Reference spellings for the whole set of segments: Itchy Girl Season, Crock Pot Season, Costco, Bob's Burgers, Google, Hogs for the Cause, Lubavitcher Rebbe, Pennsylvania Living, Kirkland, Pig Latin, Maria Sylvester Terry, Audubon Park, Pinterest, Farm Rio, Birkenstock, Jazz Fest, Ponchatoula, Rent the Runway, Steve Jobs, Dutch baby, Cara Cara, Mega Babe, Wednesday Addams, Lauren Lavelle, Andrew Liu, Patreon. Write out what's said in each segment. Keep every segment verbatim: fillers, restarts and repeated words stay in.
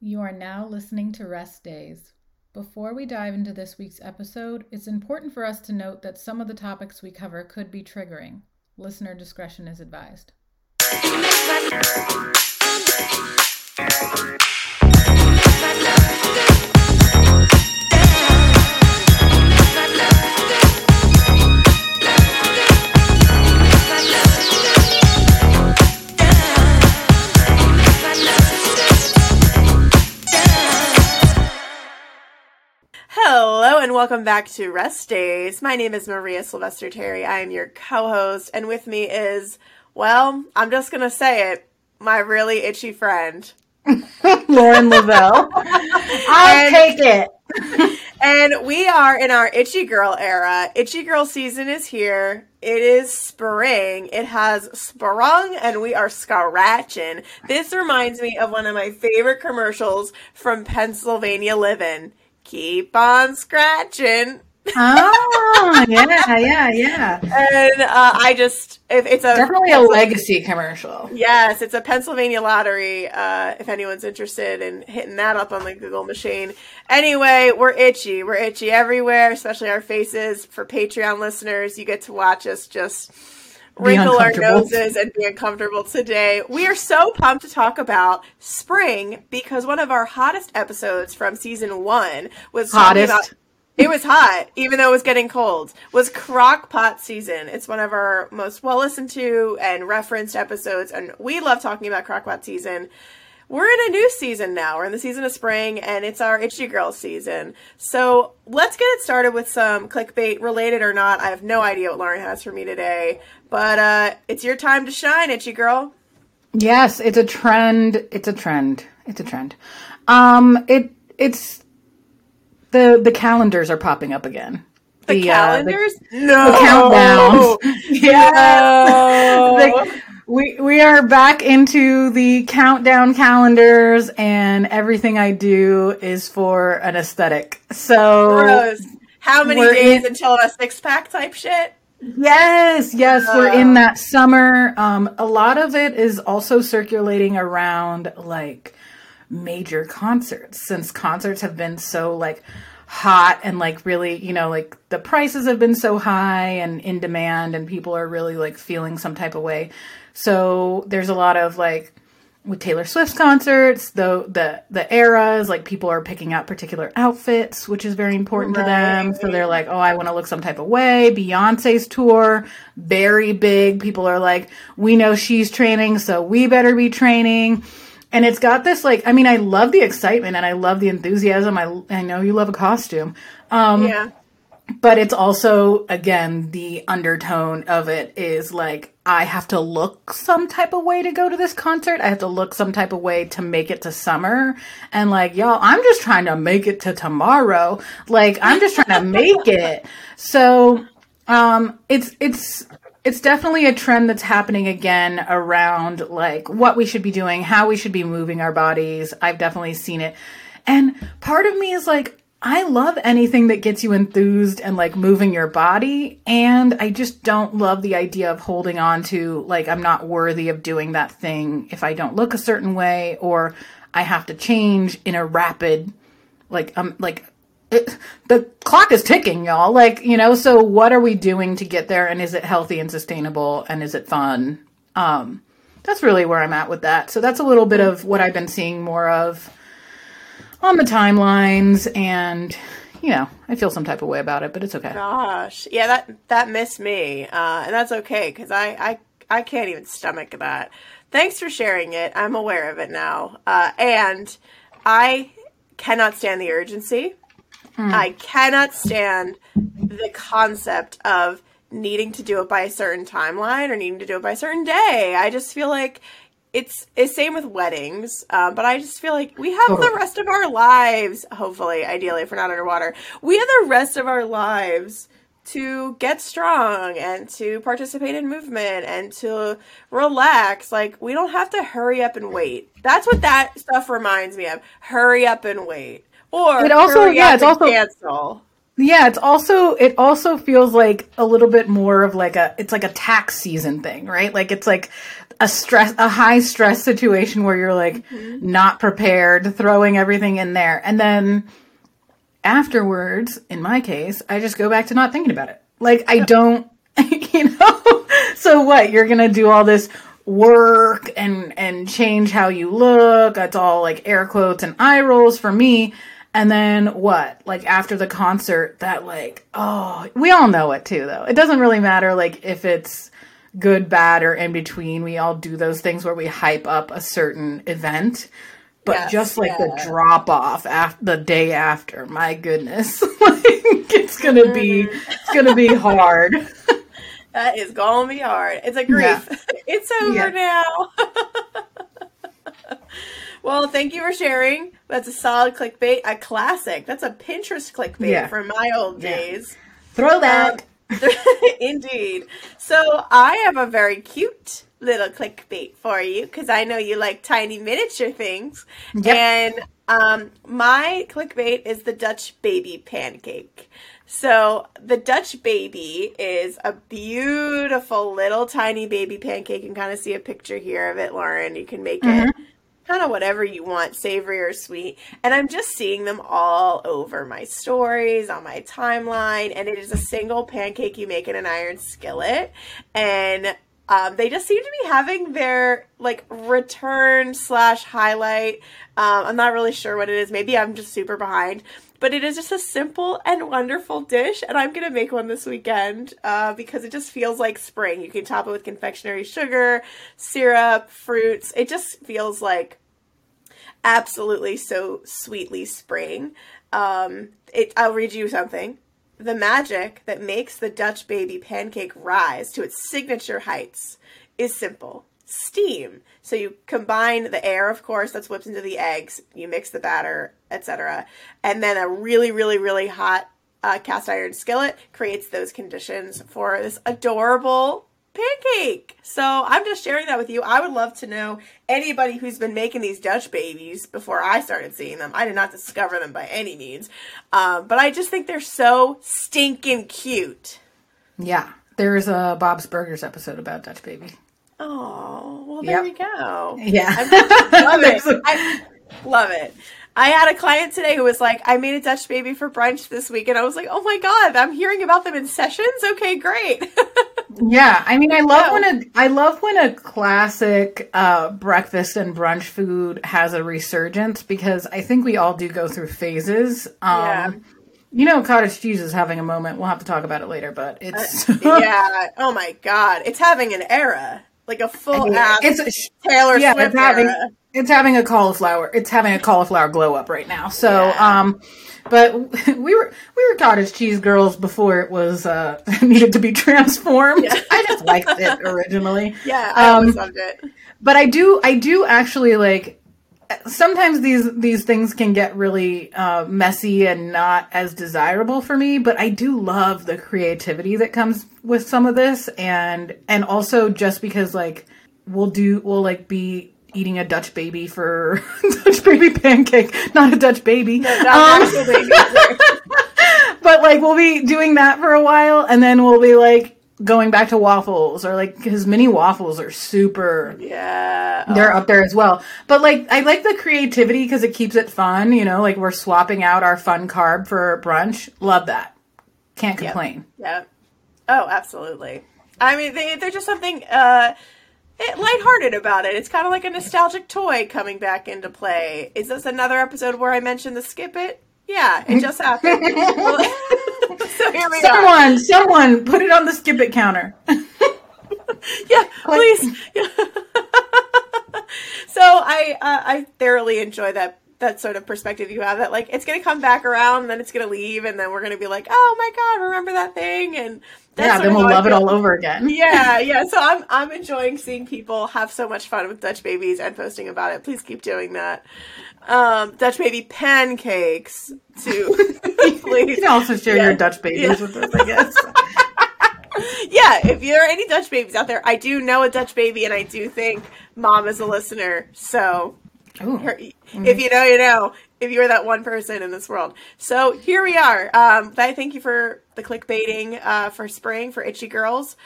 You are now listening to Rest Days. Before we dive into this week's episode, it's important for us to note that some of the topics we cover could be triggering. Listener discretion is advised. Hello and welcome back to Rest Days. My name is Maria Sylvester Terry. I am your co-host, and with me is, well, I'm just going to say it, my really itchy friend. Lauren Lavelle. I'll and, take it. And we are in our Itchy Girl era. Itchy Girl season is here. It is spring. It has sprung, and we are scratching. This reminds me of one of my favorite commercials from Pennsylvania Living. Keep on scratching. Oh, yeah, yeah, yeah. And uh, I just, if it's a definitely a legacy commercial. Yes, it's a Pennsylvania lottery, uh, if anyone's interested in hitting that up on the Google machine. Anyway, we're itchy. We're itchy everywhere, especially our faces. For Patreon listeners, you get to watch us just wrinkle our noses and be uncomfortable today. We are so pumped to talk about spring because one of our hottest episodes from season one was talking about... It was hot, even though it was getting cold, was Crock Pot Season. It's one of our most well-listened to and referenced episodes, and we love talking about Crock Pot Season. We're in a new season now. We're in the season of spring, and it's our Itchy Girl season. So let's get it started with some clickbait, related or not. I have no idea what Lauren has for me today, but uh, it's your time to shine, Itchy Girl. Yes, it's a trend. It's a trend. It's a trend. Um, it it's... The the calendars are popping up again. The, the calendars? Uh, the, no. The countdowns. Yes. the, we, we are back into the countdown calendars, and everything I do is for an aesthetic. So, Rose, how many days in, until a six-pack type shit? Yes, yes. Uh, we're in that summer. Um, a lot of it is also circulating around, like, major concerts, since concerts have been so like hot and like really, you know, like the prices have been so high and in demand, and people are really like feeling some type of way. So there's a lot of like with Taylor Swift's concerts, though the the eras, like people are picking out particular outfits, which is very important right. to them. So they're like, oh, I want to look some type of way. Beyonce's tour, very big. People are like, we know she's training, so we better be training. And it's got this, like, I mean, I love the excitement and I love the enthusiasm. I I know you love a costume. Um, yeah. But it's also, again, the undertone of it is, like, I have to look some type of way to go to this concert. I have to look some type of way to make it to summer. And, like, y'all, I'm just trying to make it to tomorrow. Like, I'm just trying to make it. So um, it's it's... It's definitely a trend that's happening again around like what we should be doing, how we should be moving our bodies. I've definitely seen it. And part of me is like, I love anything that gets you enthused and like moving your body. And I just don't love the idea of holding on to like, I'm not worthy of doing that thing if I don't look a certain way, or I have to change in a rapid, like, um, like, It, the clock is ticking, y'all. Like, you know, so what are we doing to get there? And is it healthy and sustainable? And is it fun? Um, that's really where I'm at with that. So that's a little bit of what I've been seeing more of on the timelines. And, you know, I feel some type of way about it, but it's okay. Gosh. Yeah, that, that missed me. Uh, and that's okay, because I, I, I can't even stomach that. Thanks for sharing it. I'm aware of it now. Uh, and I cannot stand the urgency. I cannot stand the concept of needing to do it by a certain timeline or needing to do it by a certain day. I just feel like it's the same with weddings, um, but I just feel like we have oh. the rest of our lives, hopefully, ideally, if we're not underwater, we have the rest of our lives to get strong and to participate in movement and to relax. Like, we don't have to hurry up and wait. That's what that stuff reminds me of. Hurry up and wait. Or it also, yeah, it's also, cancel. yeah, it's also, it also feels like a little bit more of like a, it's like a tax season thing, right? Like, it's like, a stress, a high stress situation where you're like mm-hmm. not prepared, throwing everything in there. And then afterwards, in my case, I just go back to not thinking about it. Like I don't, you know, so what? You're going to do all this work and, and change how you look. That's all like air quotes and eye rolls for me. And then what? Like after the concert, that like, oh, we all know it too, though. It doesn't really matter. Like if it's good, bad, or in between, we all do those things where we hype up a certain event, but yes, just like yeah. the drop off after the day after, my goodness, like it's going to be, it's going to be hard. That is going to be hard. It's a grief. Yeah. It's over yeah. now. Well, thank you for sharing. That's a solid clickbait, a classic. That's a Pinterest clickbait yeah. from my old yeah. days. Throwback. Um, indeed. So I have a very cute little clickbait for you because I know you like tiny miniature things. Yep. And um, my clickbait is the Dutch baby pancake. So the Dutch baby is a beautiful little tiny baby pancake. You can kind of see a picture here of it, Lauren. You can make mm-hmm. it kind of whatever you want, savory or sweet. And I'm just seeing them all over my stories, on my timeline. And it is a single pancake you make in an iron skillet. And um, they just seem to be having their like return slash highlight. Um, I'm not really sure what it is. Maybe I'm just super behind. But it is just a simple and wonderful dish, and I'm going to make one this weekend uh, because it just feels like spring. You can top it with confectionery sugar, syrup, fruits. It just feels like absolutely so sweetly spring. Um, it, I'll read you something. The magic that makes the Dutch baby pancake rise to its signature heights is simple. Steam. So you combine the air, of course, that's whipped into the eggs, you mix the batter, et cetera. And then a really, really, really hot uh, cast iron skillet creates those conditions for this adorable pancake. So I'm just sharing that with you. I would love to know anybody who's been making these Dutch babies before I started seeing them. I did not discover them by any means. Um, but I just think they're so stinking cute. Yeah. There's a Bob's Burgers episode about Dutch baby. Oh, well, there yep. you go. Yeah. I love it. I love it. I had a client today who was like, I made a Dutch baby for brunch this week. And I was like, oh my God, I'm hearing about them in sessions. Okay, great. Yeah. I mean, I love when a, I love when a classic uh, breakfast and brunch food has a resurgence because I think we all do go through phases. Um, yeah. You know, cottage cheese is having a moment. We'll have to talk about it later, but it's. Uh, yeah. Oh my God. It's having an era. Like a full ass it's, Taylor yeah, Swift. It's having, it's having a cauliflower. It's having a cauliflower glow up right now. So, yeah. um, but we were we were cottage cheese girls before it was uh, needed to be transformed. Yeah. I just liked it originally. Yeah, I um, always loved it. But I do, I do actually like. Sometimes these these things can get really uh, messy and not as desirable for me, but I do love the creativity that comes with some of this, and and also just because like we'll do we'll like be eating a Dutch baby for Dutch baby pancake, not a Dutch baby, no, not um, actual baby, but like we'll be doing that for a while, and then we'll be like. Going back to waffles or like his mini waffles are super, yeah, oh. they're up there as well. But like, I like the creativity because it keeps it fun. You know, like we're swapping out our fun carb for brunch. Love that. Can't complain. Yeah. Yep. Oh, absolutely. I mean, they, they're just something, uh, It, lighthearted about it. It's kind of like a nostalgic toy coming back into play. Is this another episode where I mentioned the skip it? Yeah, it just happened. So here we someone, are. someone, put it on the skip it counter. Yeah, please. Yeah. So I, uh, I thoroughly enjoy that that sort of perspective you have. That like it's gonna come back around, and then it's gonna leave, and then we're gonna be like, oh my God, remember that thing? And that's yeah, then we'll love it all over again. Yeah, yeah. So I'm I'm enjoying seeing people have so much fun with Dutch babies and posting about it. Please keep doing that. Um, Dutch baby pancakes too. Please. You can also share yeah. your Dutch babies yeah. with us, I guess. Yeah, if there are any Dutch babies out there, I do know a Dutch baby, and I do think mom is a listener. So her, if you know, you know. If you're that one person in this world. So here we are. Um, I thank you for the clickbaiting uh, for spring for itchy girls,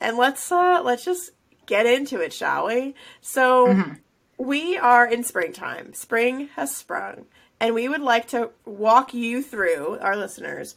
and let's uh, let's just get into it, shall we? So mm-hmm. we are in springtime. Spring has sprung. And we would like to walk you through, our listeners,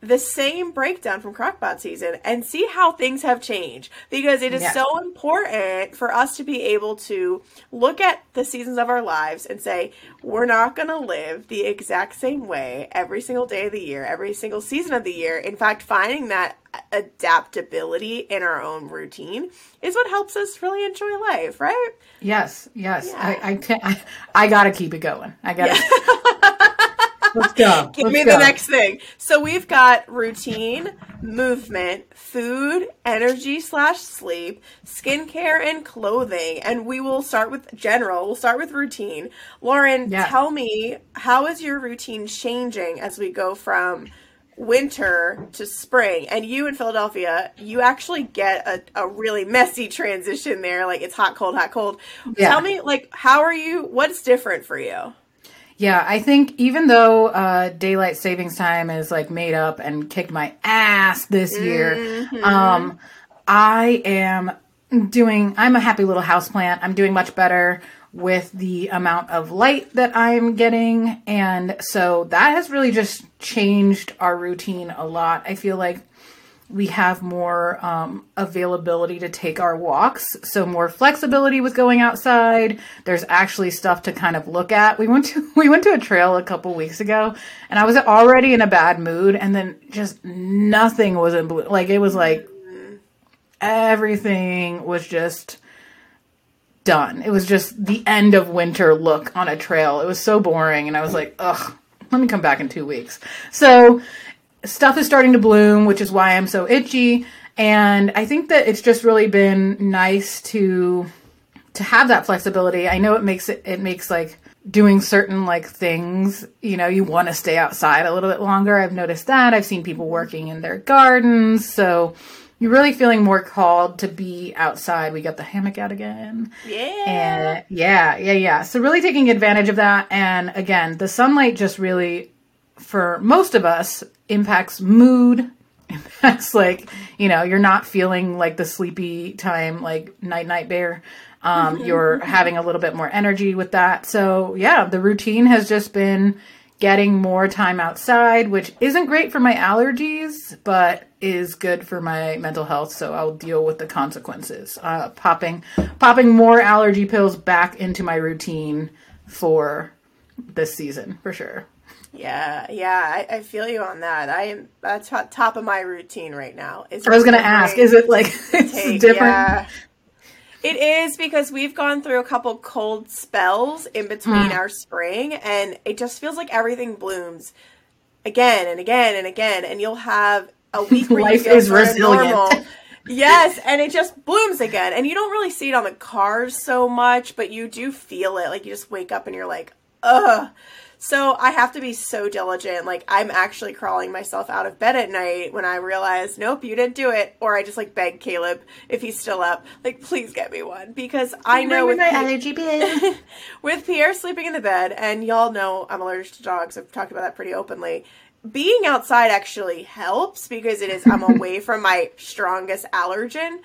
the same breakdown from Crock Pot Season and see how things have changed, because it is yes. so important for us to be able to look at the seasons of our lives and say, we're not going to live the exact same way every single day of the year, every single season of the year. In fact, finding that adaptability in our own routine is what helps us really enjoy life, right? Yes, yes. Yeah. I, I, can, I I gotta keep it going. I gotta. Yeah. Let's go. Give Let's me go. the next thing. So we've got routine, movement, food, energy slash sleep, skincare, and clothing. And we will start with general. We'll start with routine. Lauren, yeah. tell me, how is your routine changing as we go from winter to spring? And you in Philadelphia, you actually get a, a really messy transition there. Like it's hot, cold, hot, cold. Yeah. Tell me, like, how are you? What's different for you? Yeah, I think even though uh, daylight savings time is like made up and kicked my ass this year, mm-hmm. um, I am doing, I'm a happy little houseplant. I'm doing much better with the amount of light that I'm getting. And so that has really just changed our routine a lot. I feel like we have more um, availability to take our walks. So more flexibility with going outside. There's actually stuff to kind of look at. We went to, we went to a trail a couple weeks ago and I was already in a bad mood. And then just nothing was in blue. Like it was like everything was just done. It was just the end of winter look on a trail. It was so boring. And I was like, ugh, let me come back in two weeks. So stuff is starting to bloom, which is why I'm so itchy. And I think that it's just really been nice to to have that flexibility. I know it makes it, it makes like doing certain like things, you know, you want to stay outside a little bit longer. I've noticed that. I've seen people working in their gardens. So you're really feeling more called to be outside. We got the hammock out again. Yeah. And yeah, yeah, yeah. So really taking advantage of that. And again, the sunlight just really, for most of us, impacts mood, impacts like, you know, you're not feeling like the sleepy time, like night, night bear. Um, mm-hmm. You're having a little bit more energy with that. So yeah, the routine has just been getting more time outside, which isn't great for my allergies, but is good for my mental health. So I'll deal with the consequences, uh, popping, popping more allergy pills back into my routine for this season for sure. Yeah, yeah, I, I feel you on that. I am that's uh, top of my routine right now. Is I was going to ask, is it like it's take, different? Yeah. It is, because we've gone through a couple cold spells in between mm. our spring, and it just feels like everything blooms again and again and again, and you'll have a week where life is resilient. Normal. Yes, and it just blooms again, and you don't really see it on the cars so much, but you do feel it. Like you just wake up and you're like, ugh. So I have to be so diligent. Like I'm actually crawling myself out of bed at night when I realize, nope, you didn't do it. Or I just like beg Caleb, if he's still up, like, please get me one, because I know with, P- with Pierre sleeping in the bed, and y'all know I'm allergic to dogs. I've talked about that pretty openly. Being outside actually helps, because it is, I'm away from my strongest allergen.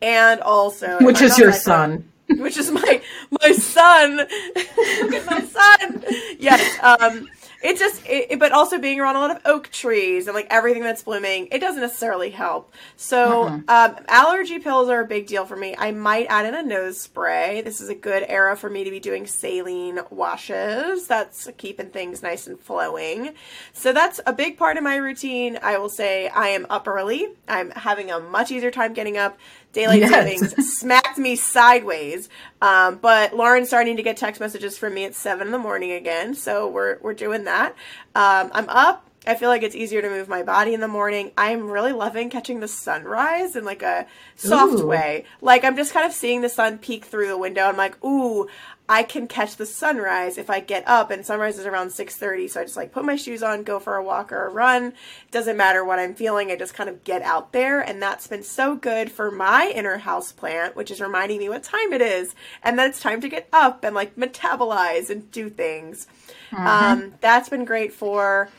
And also, which is your son. Which is my my son. Look at my son. Yes. Um, it just, it, it, but also being around a lot of oak trees and like everything that's blooming, it doesn't necessarily help. So mm-hmm. um, allergy pills are a big deal for me. I might add in a nose spray. This is a good era for me to be doing saline washes. That's keeping things nice and flowing. So that's a big part of my routine. I will say I am up early. I'm having a much easier time getting up. Daylight yes. savings smacked me sideways. Um, but Lauren's starting to get text messages from me at seven in the morning again. So we're, we're doing that. Um, I'm up. I feel like it's easier to move my body in the morning. I'm really loving catching the sunrise in like a soft ooh. Way. Like I'm just kind of seeing the sun peek through the window. I'm like, ooh, I can catch the sunrise if I get up, and sunrise is around six thirty. So I just like put my shoes on, go for a walk or a run. It doesn't matter what I'm feeling. I just kind of get out there. And that's been so good for my inner house plant, which is reminding me what time it is and that it's time to get up and like metabolize and do things. Mm-hmm. Um, that's been great for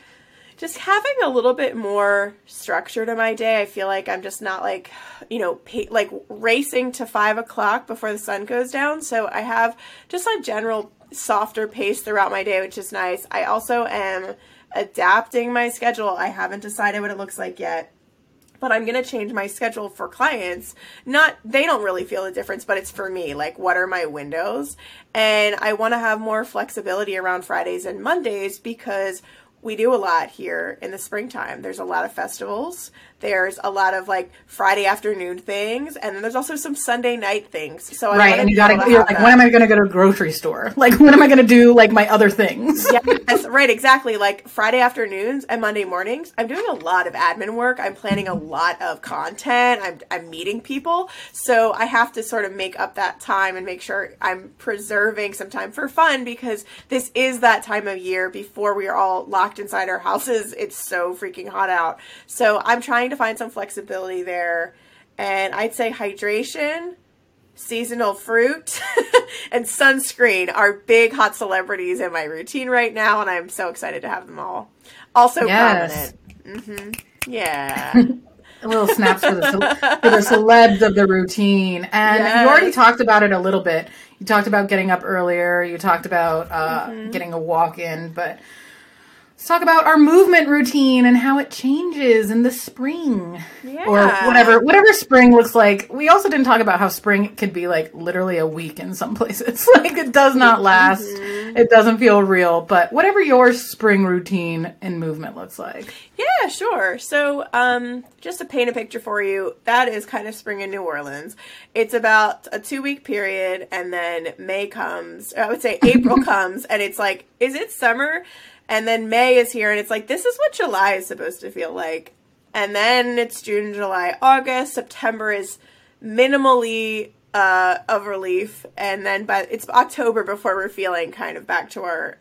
just having a little bit more structure to my day. I feel like I'm just not like, you know, pa- like racing to five o'clock before the sun goes down. So I have just a general softer pace throughout my day, which is nice. I also am adapting my schedule. I haven't decided what it looks like yet, but I'm going to change my schedule for clients. Not, they don't really feel the difference, but it's for me, like, what are my windows? And I want to have more flexibility around Fridays and Mondays because we do a lot here in the springtime. There's a lot of festivals. There's a lot of like Friday afternoon things. And then there's also some Sunday night things. So I right. And you got to, you're like, that. When am I going to go to a grocery store? Like, when am I going to do like my other things? Yes, right. Exactly. Like Friday afternoons and Monday mornings, I'm doing a lot of admin work. I'm planning a lot of content. I'm, I'm meeting people. So I have to sort of make up that time and make sure I'm preserving some time for fun, because this is that time of year before we are all locked inside our houses. It's so freaking hot out. So I'm trying to find some flexibility there. And I'd say hydration, seasonal fruit, and sunscreen are big hot celebrities in my routine right now. And I'm so excited to have them all. Also yes. Prominent. Mm-hmm. Yeah. A little snaps for the, cel- for the celebs of the routine. And yes. You already talked about it a little bit. You talked about getting up earlier. You talked about uh, mm-hmm. getting a walk in, but let's talk about our movement routine and how it changes in the spring yeah. or whatever, whatever spring looks like. We also didn't talk about how spring could be like literally a week in some places. Like it does not last. Mm-hmm. It doesn't feel real, but whatever your spring routine and movement looks like. Yeah, sure. So, um, just to paint a picture for you, that is kind of spring in New Orleans. It's about a two week period. And then May comes, I would say April comes and it's like, is it summer? And then May is here, and it's like, this is what July is supposed to feel like. And then it's June, July, August. September is minimally uh, of relief. And then by, it's October before we're feeling kind of back to our,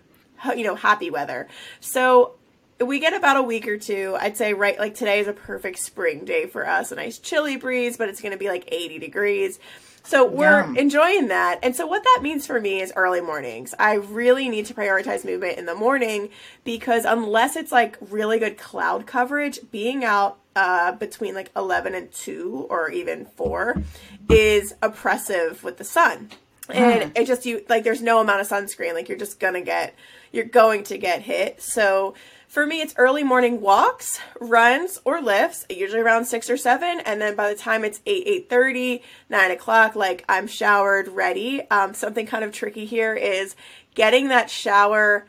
you know, happy weather. So we get about a week or two. I'd say right, like today is a perfect spring day for us. A nice chilly breeze, but it's going to be like eighty degrees. So we're Yum. enjoying that. And so what that means for me is early mornings. I really need to prioritize movement in the morning because unless it's like really good cloud coverage, being out uh, between like eleven and two or even four is oppressive with the sun. And it just, you like, there's no amount of sunscreen. Like you're just going to get, you're going to get hit. So for me, it's early morning walks, runs, or lifts, usually around six or seven. And then by the time it's eight, eight thirty, nine o'clock, like I'm showered, ready. Um, something kind of tricky here is getting that shower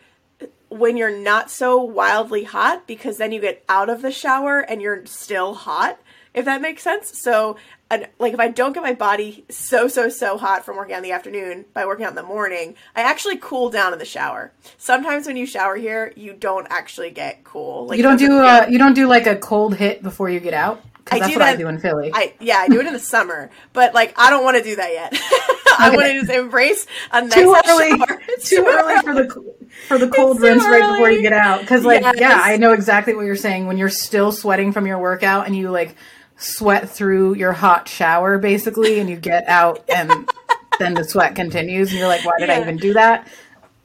when you're not so wildly hot, because then you get out of the shower and you're still hot, if that makes sense. So And, like, if I don't get my body so, so, so hot from working out in the afternoon by working out in the morning, I actually cool down in the shower. Sometimes when you shower here, you don't actually get cool. Like, you don't do a, you don't do, like, a cold hit before you get out? Because that's what that, I do in Philly. I, yeah, I do it in the summer. But, like, I don't want to do that yet. I okay. want to just embrace a nice too early, shower. It's too, too early, early for the for the cold it's rinse right before you get out. Because, like, yes. yeah, I know exactly what you're saying. When you're still sweating from your workout and you, like, sweat through your hot shower basically and you get out and then the sweat continues and you're like, why did yeah. I even do that?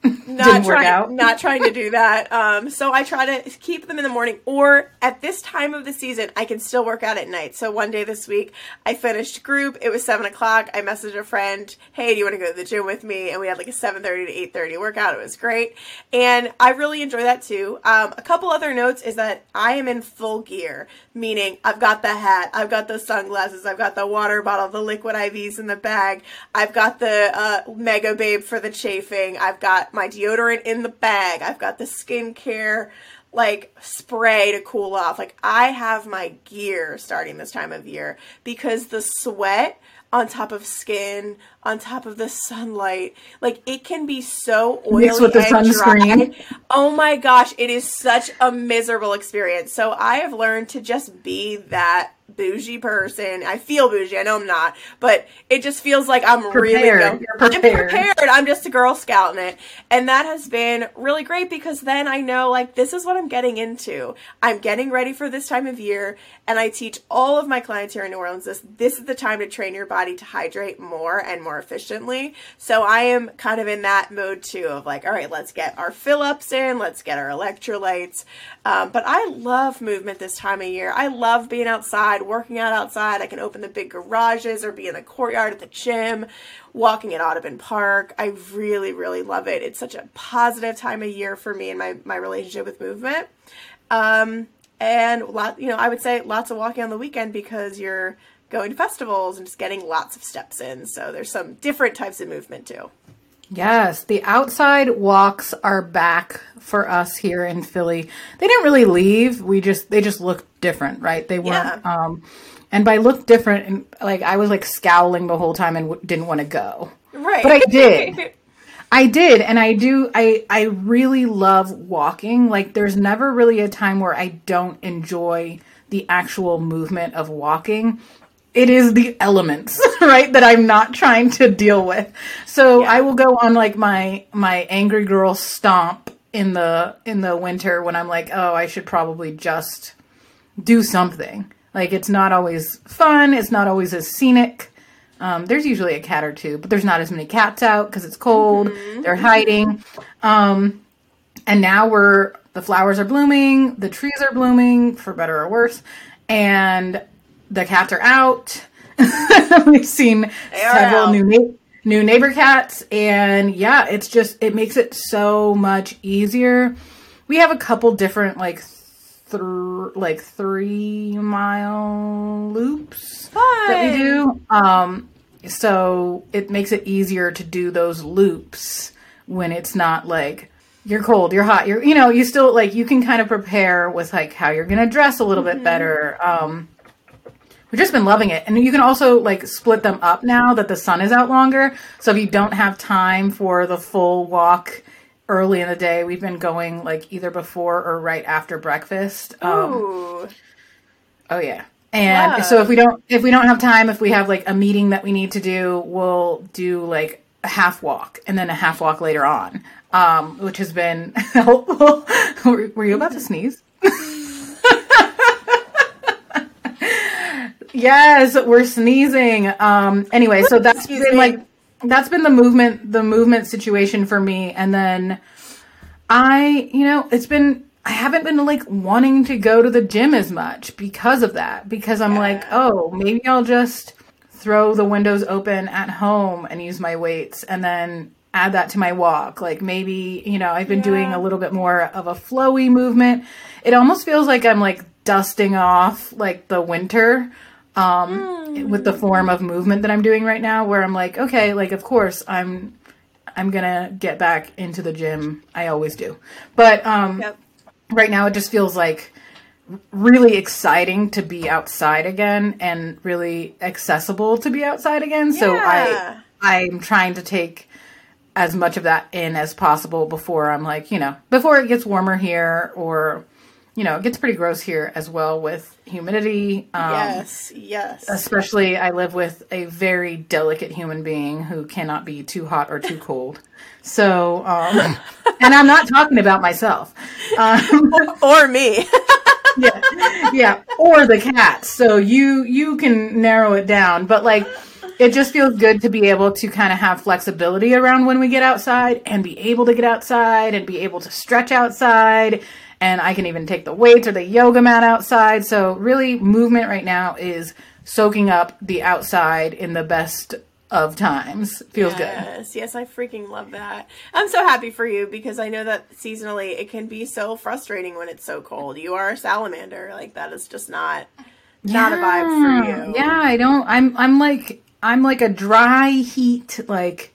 Not Didn't try- work out. Not trying to do that. Um, so I try to keep them in the morning, or at this time of the season, I can still work out at night. So one day this week, I finished group. It was seven o'clock. I messaged a friend, hey, do you want to go to the gym with me? And we had like a seven thirty to eight thirty workout. It was great. And I really enjoy that too. Um, a couple other notes is that I am in full gear, meaning I've got the hat, I've got the sunglasses, I've got the water bottle, the liquid I Vs in the bag. I've got the uh, Mega Babe for the chafing. I've got my deodorant in the bag. I've got the skincare like spray to cool off. Like I have my gear starting this time of year because the sweat on top of skin, on top of the sunlight, like it can be so oily mixed with the sunscreen. Dry. Oh my gosh, it is such a miserable experience. So I have learned to just be that bougie person. I feel bougie. I know I'm not, but it just feels like I'm prepared. really no- You're prepared. I'm prepared. I'm just a Girl Scout in it. And that has been really great because then I know, like, this is what I'm getting into. I'm getting ready for this time of year. And I teach all of my clients here in New Orleans, this, this is the time to train your body to hydrate more and more efficiently. So I am kind of in that mode too of like, all right, let's get our fill ups in. Let's get our electrolytes. Um, but I love movement this time of year. I love being outside, working out outside. I can open the big garages or be in the courtyard at the gym, walking at Audubon Park. I really, really love it. It's such a positive time of year for me and my, my relationship with movement. Um, and lot, you know, I would say lots of walking on the weekend because you're going to festivals and just getting lots of steps in. So there's some different types of movement too. Yes, the outside walks are back for us here in Philly. They didn't really leave. We just, they just looked different, right? They weren't, yeah. um, and by looked different, and like, I was like scowling the whole time and w- didn't want to go. Right. But I did. I did. And I do, I, I really love walking. Like there's never really a time where I don't enjoy the actual movement of walking. It is the elements, right, that I'm not trying to deal with. So yeah. I will go on like my my angry girl stomp in the in the winter when I'm like, oh, I should probably just do something. Like it's not always fun. It's not always as scenic. Um, there's usually a cat or two, but there's not as many cats out because it's cold. Mm-hmm. They're hiding. Um, and now we're the flowers are blooming. The trees are blooming, for better or worse. And the cats are out. We've seen several new na- new neighbor cats. And yeah, it's just, it makes it so much easier. We have a couple different like, th- like three mile loops Hi. that we do. Um, so it makes it easier to do those loops when it's not like, you're cold, you're hot, you're, you know, you still like, you can kind of prepare with like how you're going to dress a little mm-hmm. bit better. Um, We've just been loving it. And you can also like split them up now that the sun is out longer. So if you don't have time for the full walk early in the day, we've been going like either before or right after breakfast. Um, Ooh. Oh yeah. And yeah. so if we don't, if we don't have time, if we have like a meeting that we need to do, we'll do like a half walk and then a half walk later on, um, which has been helpful. were, were you about to sneeze? Yes, we're sneezing. Um, anyway, so that's been like that's been the movement, the movement situation for me. And then I, you know, it's been I haven't been like wanting to go to the gym as much because of that. Because I'm yeah. like, oh, maybe I'll just throw the windows open at home and use my weights, and then add that to my walk. Like maybe, you know, I've been yeah. doing a little bit more of a flowy movement. It almost feels like I'm like dusting off like the winter. Um, mm. with the form of movement that I'm doing right now where I'm like, okay, like, of course I'm, I'm gonna get back into the gym. I always do. But, um, yep. right now it just feels like really exciting to be outside again and really accessible to be outside again. Yeah. So I, I'm trying to take as much of that in as possible before I'm like, you know, before it gets warmer here or, you know, it gets pretty gross here as well with humidity. Um, yes, yes. Especially I live with a very delicate human being who cannot be too hot or too cold. So, um, and I'm not talking about myself. Um, or, or me. yeah, yeah, or the cats. So you, you can narrow it down. But, like, it just feels good to be able to kind of have flexibility around when we get outside and be able to get outside and be able to stretch outside. And I can even take the weights or the yoga mat outside. So really movement right now is soaking up the outside in the best of times. Feels yes, good. Yes, I freaking love that. I'm so happy for you because I know that seasonally it can be so frustrating when it's so cold. You are a salamander. Like that is just not, not yeah. a vibe for you. Yeah, I don't, I'm, I'm like, I'm like a dry heat, like,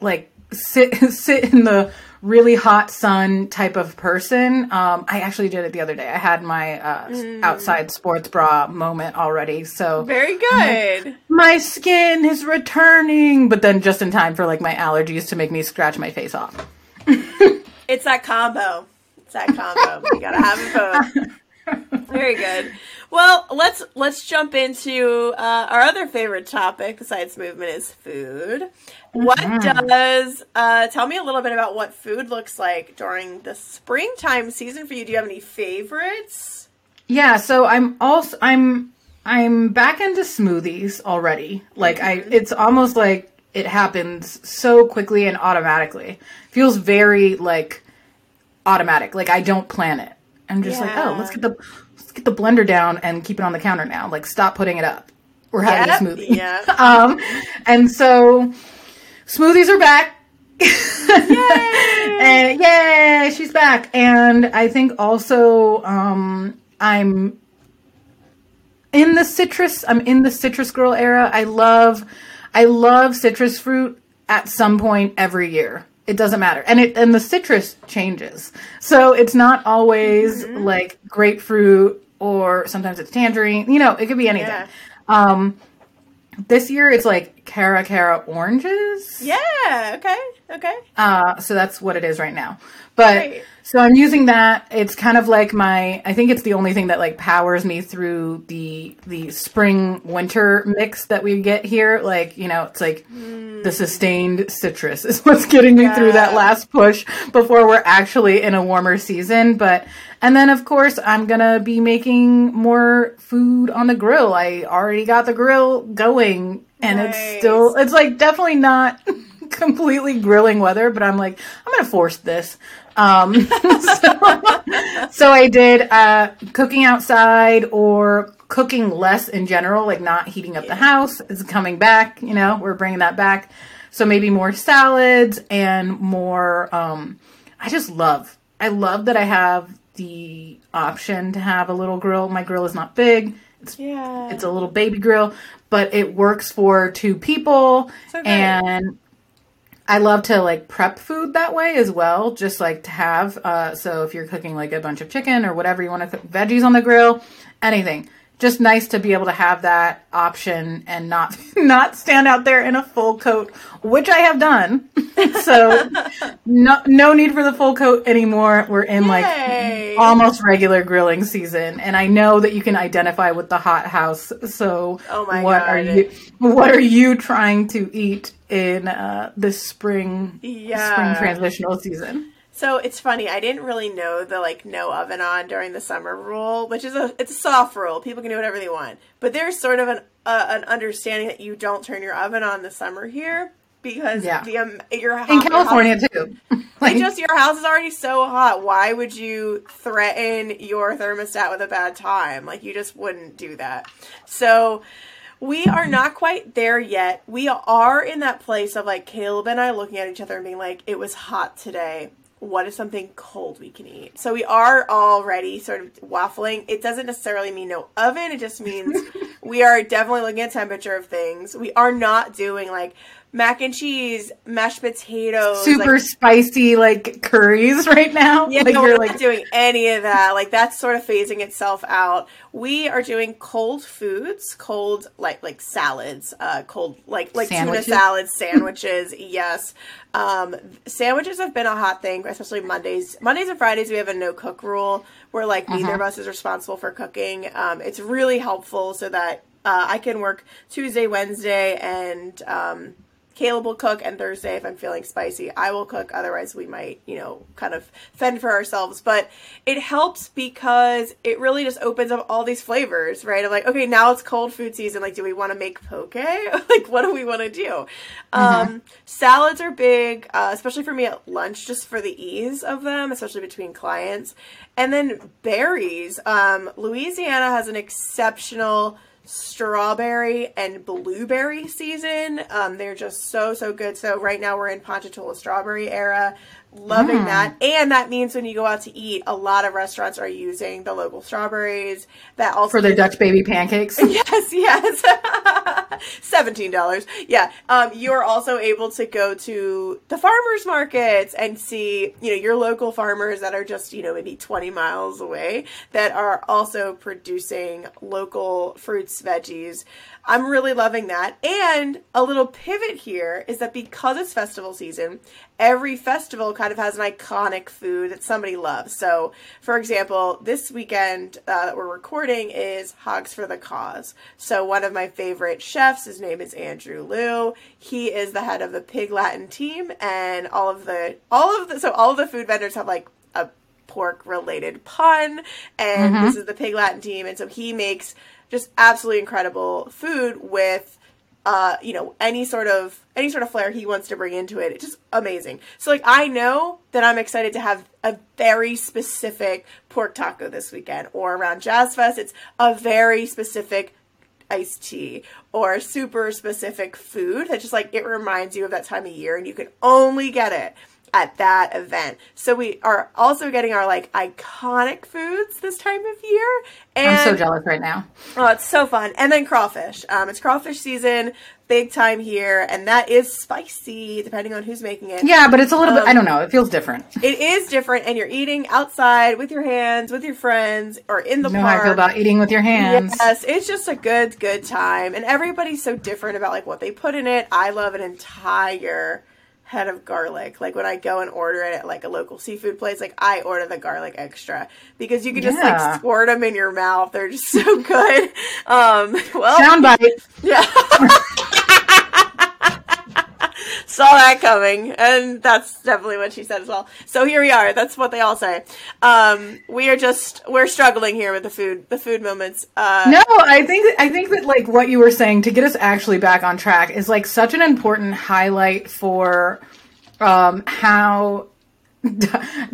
like sit, sit in the really hot sun type of person. Um, I actually did it the other day. I had my uh, mm. outside sports bra moment already. So very good. Like, my skin is returning, but then just in time for like my allergies to make me scratch my face off. It's that combo. It's that combo. You gotta have it both. Very good. Well, let's let's jump into uh, our other favorite topic besides movement is food. What mm-hmm. does uh, tell me a little bit about what food looks like during the springtime season for you? Do you have any favorites? Yeah, so I'm also I'm I'm back into smoothies already. Like I, it's almost like it happens so quickly and automatically. Feels very like automatic. Like I don't plan it. I'm just yeah. like, oh, let's get the let's get the blender down and keep it on the counter now. Like, stop putting it up. We're having yep. a smoothie. Yep. um, and so smoothies are back. Yay! and, yay! She's back. And I think also um, I'm in the citrus. I'm in the citrus girl era. I love I love citrus fruit at some point every year. It doesn't matter. And it and the citrus changes. So it's not always mm-hmm. like grapefruit or sometimes it's tangerine. You know, it could be anything. Yeah. Um, this year it's like Cara Cara oranges. Yeah. Okay. Okay. Uh, so that's what it is right now. But right. so I'm using that. It's kind of like my, I think it's the only thing that like powers me through the, the spring winter mix that we get here. Like, you know, it's like mm. the sustained citrus is what's getting me yeah. through that last push before we're actually in a warmer season. But, and then of course I'm going to be making more food on the grill. I already got the grill going and nice. it's still, it's like definitely not completely grilling weather, but I'm like, I'm gonna force this. Um, so, so I did uh, cooking outside or cooking less in general, like not heating up the house. It's coming back, you know, we're bringing that back. So maybe more salads and more. Um, I just love, I love that I have the option to have a little grill. My grill is not big. It's, yeah. it's a little baby grill, but it works for two people. So great. And I love to like prep food that way as well, just like to have. Uh, so if you're cooking like a bunch of chicken or whatever you want to cook, veggies on the grill, anything, just nice to be able to have that option and not not stand out there in a full coat, which I have done. So no no need for the full coat anymore. We're in Yay. like almost regular grilling season, and I know that you can identify with the hot house. So oh my what God. are you what are you trying to eat in uh, this spring, yeah. spring transitional season? So it's funny. I didn't really know the like no oven on during the summer rule, which is a it's a soft rule. People can do whatever they want, but there's sort of an uh, an understanding that you don't turn your oven on this summer here because yeah. the um, your house in California house, too. Like just your house is already so hot. Why would you threaten your thermostat with a bad time? Like you just wouldn't do that. So. We are not quite there yet. We are in that place of like Caleb and I looking at each other and being like, it was hot today. What is something cold we can eat? So we are already sort of waffling. It doesn't necessarily mean no oven. It just means we are definitely looking at temperature of things. We are not doing like mac and cheese, mashed potatoes. Super like, spicy like curries right now. Yeah, like, no, you're we're like... not doing any of that. Like that's sort of phasing itself out. We are doing cold foods, cold like like salads, uh, cold like like sandwiches. Tuna salads, sandwiches. yes, um, sandwiches have been a hot thing, especially Mondays. Mondays and Fridays we have a no cook rule where like neither uh-huh. of us is responsible for cooking. Um, it's really helpful so that uh, I can work Tuesday, Wednesday, and um, Caleb will cook, and Thursday, if I'm feeling spicy, I will cook. Otherwise, we might, you know, kind of fend for ourselves. But it helps because it really just opens up all these flavors, right? I'm like, okay, now it's cold food season. Like, do we want to make poke? Like, what do we want to do? Mm-hmm. Um, salads are big, uh, especially for me at lunch, just for the ease of them, especially between clients. And then berries. Um, Louisiana has an exceptional strawberry and blueberry season. Um, they're just so, so good. So right now we're in Ponchatoula strawberry era. Loving mm. that. And that means when you go out to eat, a lot of restaurants are using the local strawberries. That also for their Dutch baby pancakes. Yes, yes. seventeen dollars. Yeah. Um, you're also able to go to the farmers markets and see, you know, your local farmers that are just, you know, maybe twenty miles away that are also producing local fruits, veggies. I'm really loving that. And a little pivot here is that because it's festival season, every festival kind of has an iconic food that somebody loves. So, for example, this weekend uh, that we're recording is Hogs for the Cause. So one of my favorite chefs, his name is Andrew Liu. He is the head of the Pig Latin team, and all of the, all of the, so all of the food vendors have like a pork related pun, and mm-hmm. this is the Pig Latin team, and so he makes just absolutely incredible food with Uh, you know, any sort of any sort of flair he wants to bring into it. It's just amazing. So, like, I know that I'm excited to have a very specific pork taco this weekend, or around Jazz Fest, it's a very specific iced tea or super specific food that just, like, it reminds you of that time of year, and you can only get it at that event. So we are also getting our, like, iconic foods this time of year. And I'm so jealous right now. Oh, it's so fun. And then crawfish. Um, it's crawfish season, big time here, and that is spicy, depending on who's making it. Yeah, but it's a little um, bit, I don't know, it feels different. It is different, and you're eating outside with your hands, with your friends, or in the you know park. How I feel about eating with your hands. Yes, it's just a good, good time, and everybody's so different about, like, what they put in it. I love an entire head of garlic. Like, when I go and order it at, like, a local seafood place, like, I order the garlic extra because you can just yeah. like squirt them in your mouth. They're just so good. Um, well, sound bites. Yeah. Saw that coming, and that's definitely what she said as well. So here we are. That's what they all say. Um, we are just we're struggling here with the food, the food moments. Uh, no, I think I think that like what you were saying to get us actually back on track is like such an important highlight for um, how d-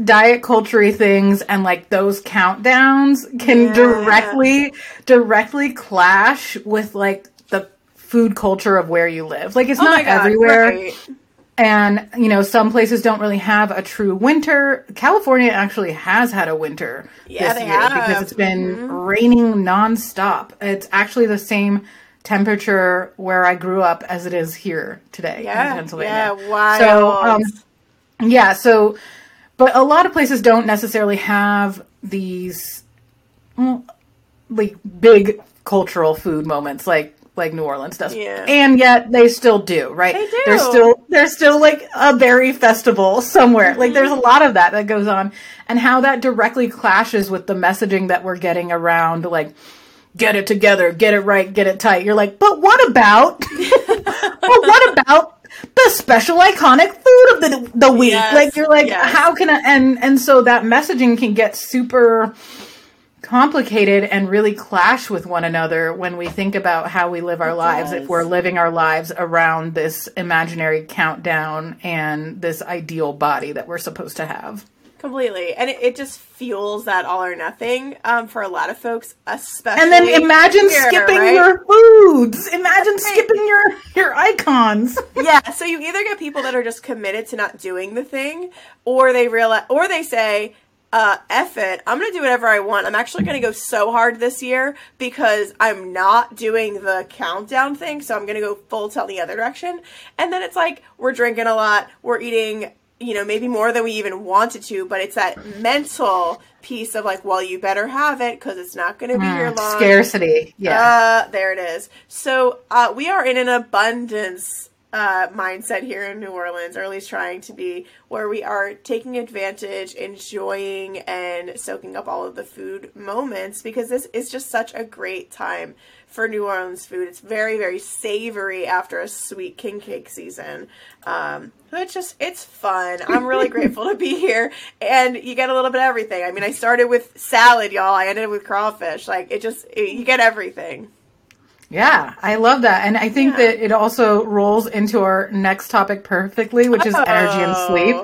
diet culture-y things and like those countdowns can yeah. directly directly clash with like food culture of where you live. Like, it's oh not God, everywhere. Right. And, you know, some places don't really have a true winter. California actually has had a winter yeah, this they year have. because it's been mm-hmm. raining nonstop. It's actually the same temperature where I grew up as it is here today yeah. in Pennsylvania. Yeah, wild. So, um, yeah, so, but a lot of places don't necessarily have these, well, like, big cultural food moments. Like, like New Orleans does. Yeah. And yet they still do, right? They do. There's still, there's still like a berry festival somewhere. Mm-hmm. Like there's a lot of that that goes on, and how that directly clashes with the messaging that we're getting around, like, get it together, get it right, get it tight. You're like, but what about, but what about the special iconic food of the the week? Yes. Like you're like, yes. how can I, and, and so that messaging can get super complicated and really clash with one another when we think about how we live our it lives does. If we're living our lives around this imaginary countdown and this ideal body that we're supposed to have. Completely. And it, it just fuels that all or nothing um, for a lot of folks, especially And then imagine here, skipping right? your foods. Imagine That's skipping right. your, your icons. Yeah. So you either get people that are just committed to not doing the thing, or they realize, or they say, Uh, F it. I'm going to do whatever I want. I'm actually going to go so hard this year because I'm not doing the countdown thing. So I'm going to go full tilt the other direction. And then it's like, we're drinking a lot. We're eating, you know, maybe more than we even wanted to, but it's that mental piece of like, well, you better have it because it's not going to be mm, here long. Scarcity. Yeah. Uh, there it is. So uh, we are in an abundance Uh, mindset here in New Orleans, or at least trying to be, where we are taking advantage, enjoying, and soaking up all of the food moments, because this is just such a great time for New Orleans food. It's very, very savory after a sweet king cake season. Um, it's just, it's fun. I'm really grateful to be here, and you get a little bit of everything. I mean, I started with salad, y'all. I ended with crawfish. Like, it just, it, you get everything. Yeah, I love that. And I think yeah. that it also rolls into our next topic perfectly, which is oh, energy and sleep.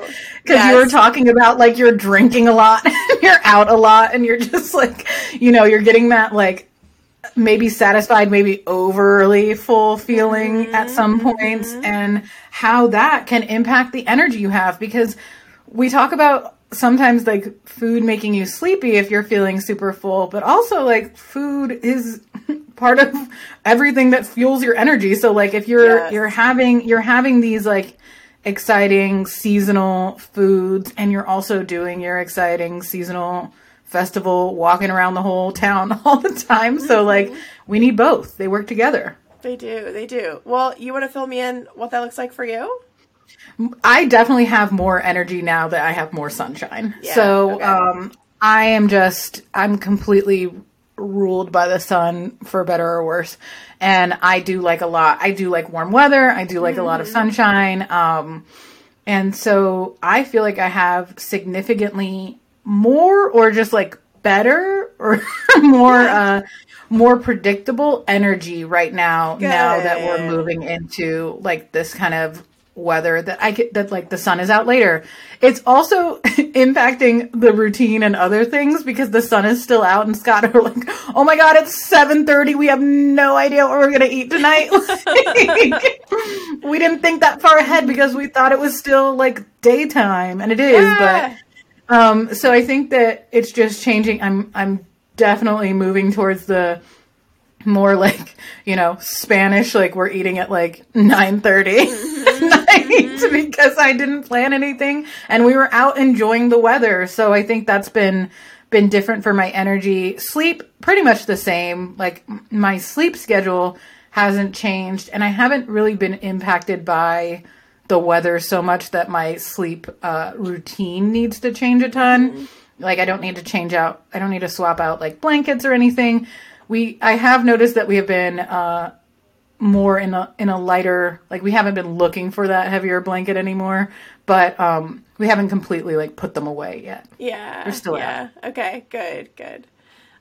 Because yes. you were talking about, like, you're drinking a lot, you're out a lot, and you're just, like, you know, you're getting that, like, maybe satisfied, maybe overly full feeling mm-hmm. at some points, mm-hmm. and how that can impact the energy you have. Because we talk about sometimes, like, food making you sleepy if you're feeling super full, but also, like, food is part of everything that fuels your energy. So like if you're yes. you're having you're having these like exciting seasonal foods, and you're also doing your exciting seasonal festival, walking around the whole town all the time. Mm-hmm. So like we need both. They work together. They do. They do. Well, you want to fill me in what that looks like for you? I definitely have more energy now that I have more sunshine. Yeah, so okay. um, I am just, I'm completely ruled by the sun for better or worse. And I do like a lot. I do like warm weather. I do like mm-hmm. a lot of sunshine. Um, and so I feel like I have significantly more or just like better or more, uh, more predictable energy right now. Good. Now that we're moving into like this kind of weather that I get, that like the sun is out later. It's also impacting the routine and other things because the sun is still out and Scott are like, oh my God, it's seven thirty. We have no idea what we're going to eat tonight. Like, we didn't think that far ahead because we thought it was still like daytime and it is, yeah. but um, so I think that it's just changing. I'm, I'm definitely moving towards the more like, you know, Spanish, like we're eating at like nine thirty mm-hmm. night because I didn't plan anything and we were out enjoying the weather. So I think that's been been different for my energy. Sleep, pretty much the same. Like my sleep schedule hasn't changed and I haven't really been impacted by the weather so much that my sleep uh, routine needs to change a ton. Mm-hmm. Like I don't need to change out, I don't need to swap out like blankets or anything. We, I have noticed that we have been uh, more in a in a lighter, like we haven't been looking for that heavier blanket anymore, but um, we haven't completely like put them away yet. Yeah. They're still yeah. out. Okay, good, good.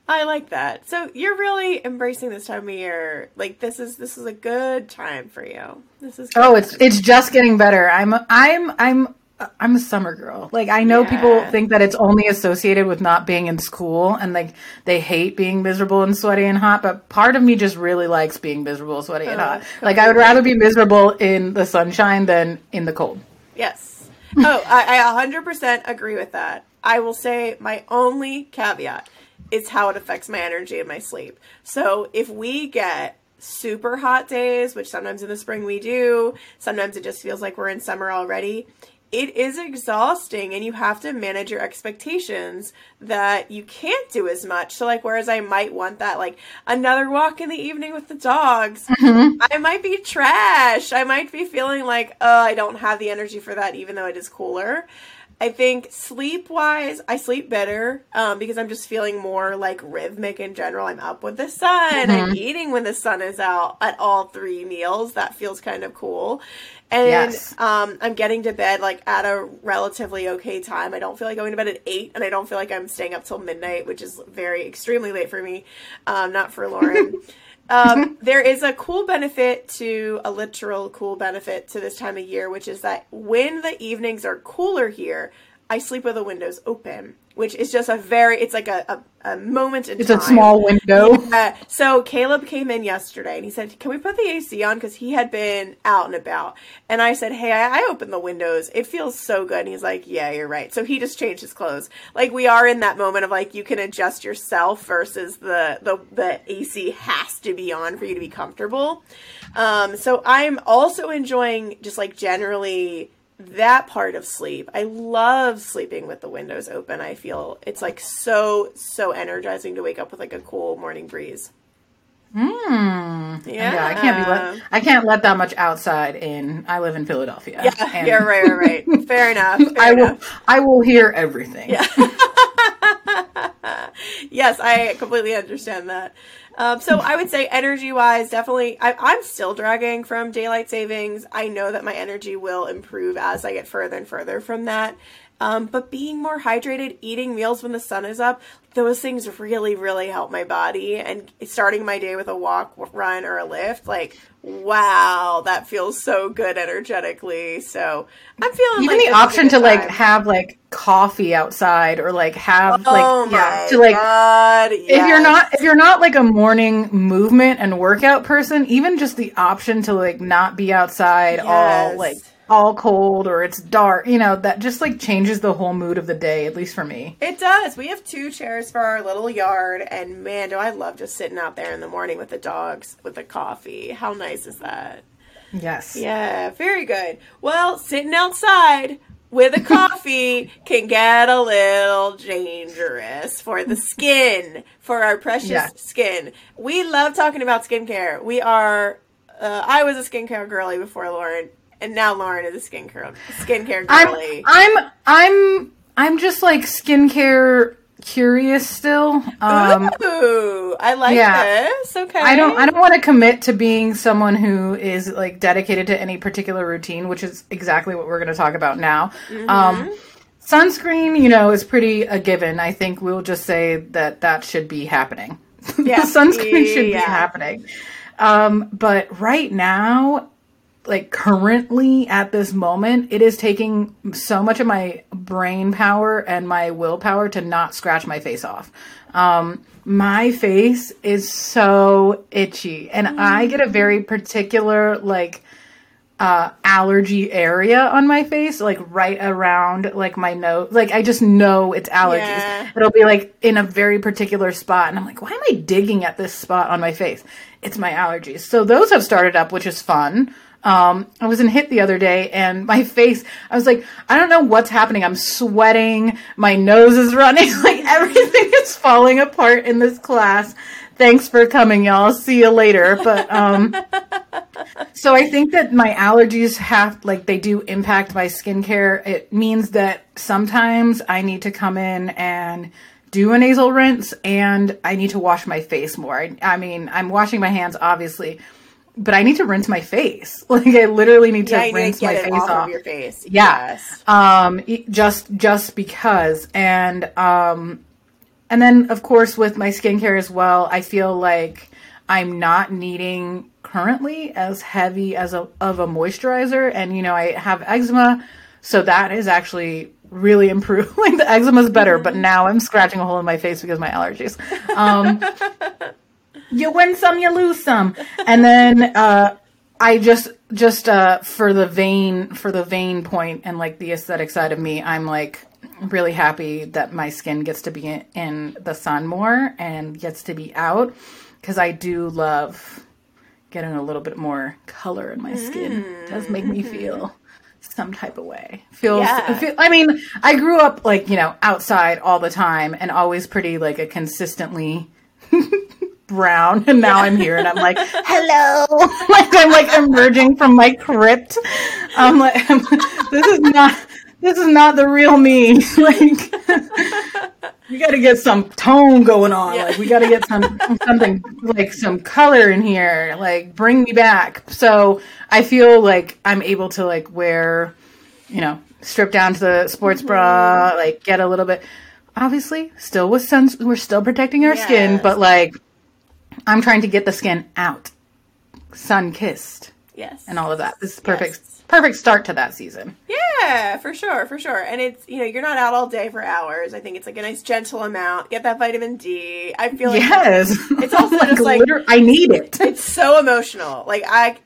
I like that. So you're really embracing this time of year. Like this is this is a good time for you. This is good. Oh, it's it's just getting better. I'm I'm I'm I'm a summer girl. Like I know yeah. people think that it's only associated with not being in school and like they hate being miserable and sweaty and hot, but part of me just really likes being miserable, sweaty oh, and hot. Totally. Like I would rather be miserable in the sunshine than in the cold. Yes. Oh, I, I one hundred percent agree with that. I will say my only caveat is how it affects my energy and my sleep. So if we get super hot days, which sometimes in the spring we do, sometimes it just feels like we're in summer already. It is exhausting and you have to manage your expectations that you can't do as much. So like, whereas I might want that, like another walk in the evening with the dogs, mm-hmm. I might be trash. I might be feeling like, oh, I don't have the energy for that, even though it is cooler. I think sleep wise, I sleep better um, because I'm just feeling more like rhythmic in general. I'm up with the sun. Mm-hmm. I'm eating when the sun is out at all three meals. That feels kind of cool. And yes. um, I'm getting to bed like at a relatively okay time. I don't feel like going to bed at eight and I don't feel like I'm staying up till midnight, which is very extremely late for me. Um, not for Lauren. Um, there is a cool benefit to a literal cool benefit to this time of year, which is that when the evenings are cooler here, I sleep with the windows open, which is just a very, it's like a, a, a moment in it's time. It's a small window. Yeah. So Caleb came in yesterday and he said, can we put the A C on? Because he had been out and about. And I said, hey, I, I open the windows. It feels so good. And he's like, yeah, you're right. So he just changed his clothes. Like we are in that moment of like, you can adjust yourself versus the, the, the A C has to be on for you to be comfortable. Um, so I'm also enjoying just like generally that part of sleep. I love sleeping with the windows open. I feel it's like so, so energizing to wake up with like a cool morning breeze. Mm. Yeah. yeah. I can't be let, I can't let that much outside in. I live in Philadelphia. Yeah. And... yeah right. Right. right. Fair enough. Fair I enough. will, I will hear everything. Yeah. Yes, I completely understand that. Um, so I would say energy-wise, definitely, I, I'm still dragging from daylight savings. I know that my energy will improve as I get further and further from that. Um, but being more hydrated, eating meals when the sun is up, those things really, really help my body. And starting my day with a walk, run, or a lift, like, wow, that feels so good energetically. So I'm feeling even like the option to time. like have like coffee outside or like have like oh yeah to like God, yes. if you're not if you're not like a morning movement and workout person, even just the option to like not be outside yes. all like. all cold or it's dark, you know, that just like changes the whole mood of the day, at least for me. It does. We have two chairs for our little yard and man, do I love just sitting out there in the morning with the dogs with the coffee. How nice is that? Yes. Yeah, very good. Well, sitting outside with a coffee can get a little dangerous for the skin, for our precious yeah. skin. We love talking about skincare. We are, uh, I was a skincare girly before Lauren. And now Lauren is a skincare skincare girly. I'm I'm I'm, I'm just like skincare curious still. Um, Ooh, I like yeah. this. Okay. I don't I don't want to commit to being someone who is like dedicated to any particular routine, which is exactly what we're going to talk about now. Mm-hmm. Um, sunscreen, you know, is pretty a given. I think we'll just say that that should be happening. Yeah. The sunscreen should yeah. be happening. Um, but right now, like currently at this moment, it is taking so much of my brain power and my willpower to not scratch my face off. Um, my face is so itchy, and mm. I get a very particular like uh, allergy area on my face, like right around like my nose. Like I just know it's allergies. Yeah. It'll be like in a very particular spot, and I'm like, why am I digging at this spot on my face? It's my allergies. So those have started up, which is fun. Um, I was in HIT the other day, and my face, I was like, I don't know what's happening. I'm sweating. My nose is running. Like, everything is falling apart in this class. Thanks for coming, y'all. See you later. But, um, so I think that my allergies have, like, they do impact my skincare. It means that sometimes I need to come in and do a nasal rinse, and I need to wash my face more. I, I mean, I'm washing my hands, obviously, but I need to rinse my face. Like I literally need to yeah, rinse my face off. off. Your face. Yeah. Yes. Um, just, just because. And, um, and then of course with my skincare as well, I feel like I'm not needing currently as heavy as a, of a moisturizer. And, you know, I have eczema, so that is actually really improved. Like the eczema is better, but now I'm scratching a hole in my face because of my allergies. Um, You win some, you lose some. And then uh, I just, just uh, for the vein, for the vein point and like the aesthetic side of me, I'm like really happy that my skin gets to be in the sun more and gets to be out, because I do love getting a little bit more color in my skin. Mm. It does make me feel some type of way. Feels, yeah. feel, I mean, I grew up like, you know, outside all the time and always pretty like a consistently... brown, and now yeah. I'm here and I'm like, hello. Like I'm like emerging from my crypt. I'm like, I'm, this is not this is not the real me. Like we gotta get some tone going on. Yeah. Like we gotta get some something like some color in here. Like bring me back. So I feel like I'm able to like wear, you know, strip down to the sports mm-hmm. bra, like get a little bit, obviously still with suns we're still protecting our yes. skin, but like I'm trying to get the skin out, sun-kissed, yes, and all of that. This is perfect, yes. perfect start to that season. Yeah, for sure, for sure. And it's, you know, you're not out all day for hours. I think it's like a nice gentle amount. Get that vitamin D. I feel like yes. it's, it's also like, just like literally, I need it. It's so emotional. Like I,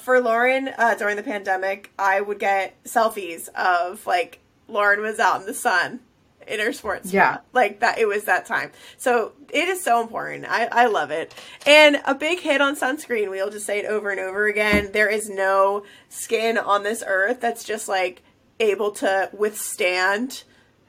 for Lauren uh, during the pandemic, I would get selfies of like Lauren was out in the sun. Inner sports yeah sport. Like that, it was that time, so it is so important. I, I love it. And a big hit on sunscreen, we'll just say it over and over again, there is no skin on this earth that's just like able to withstand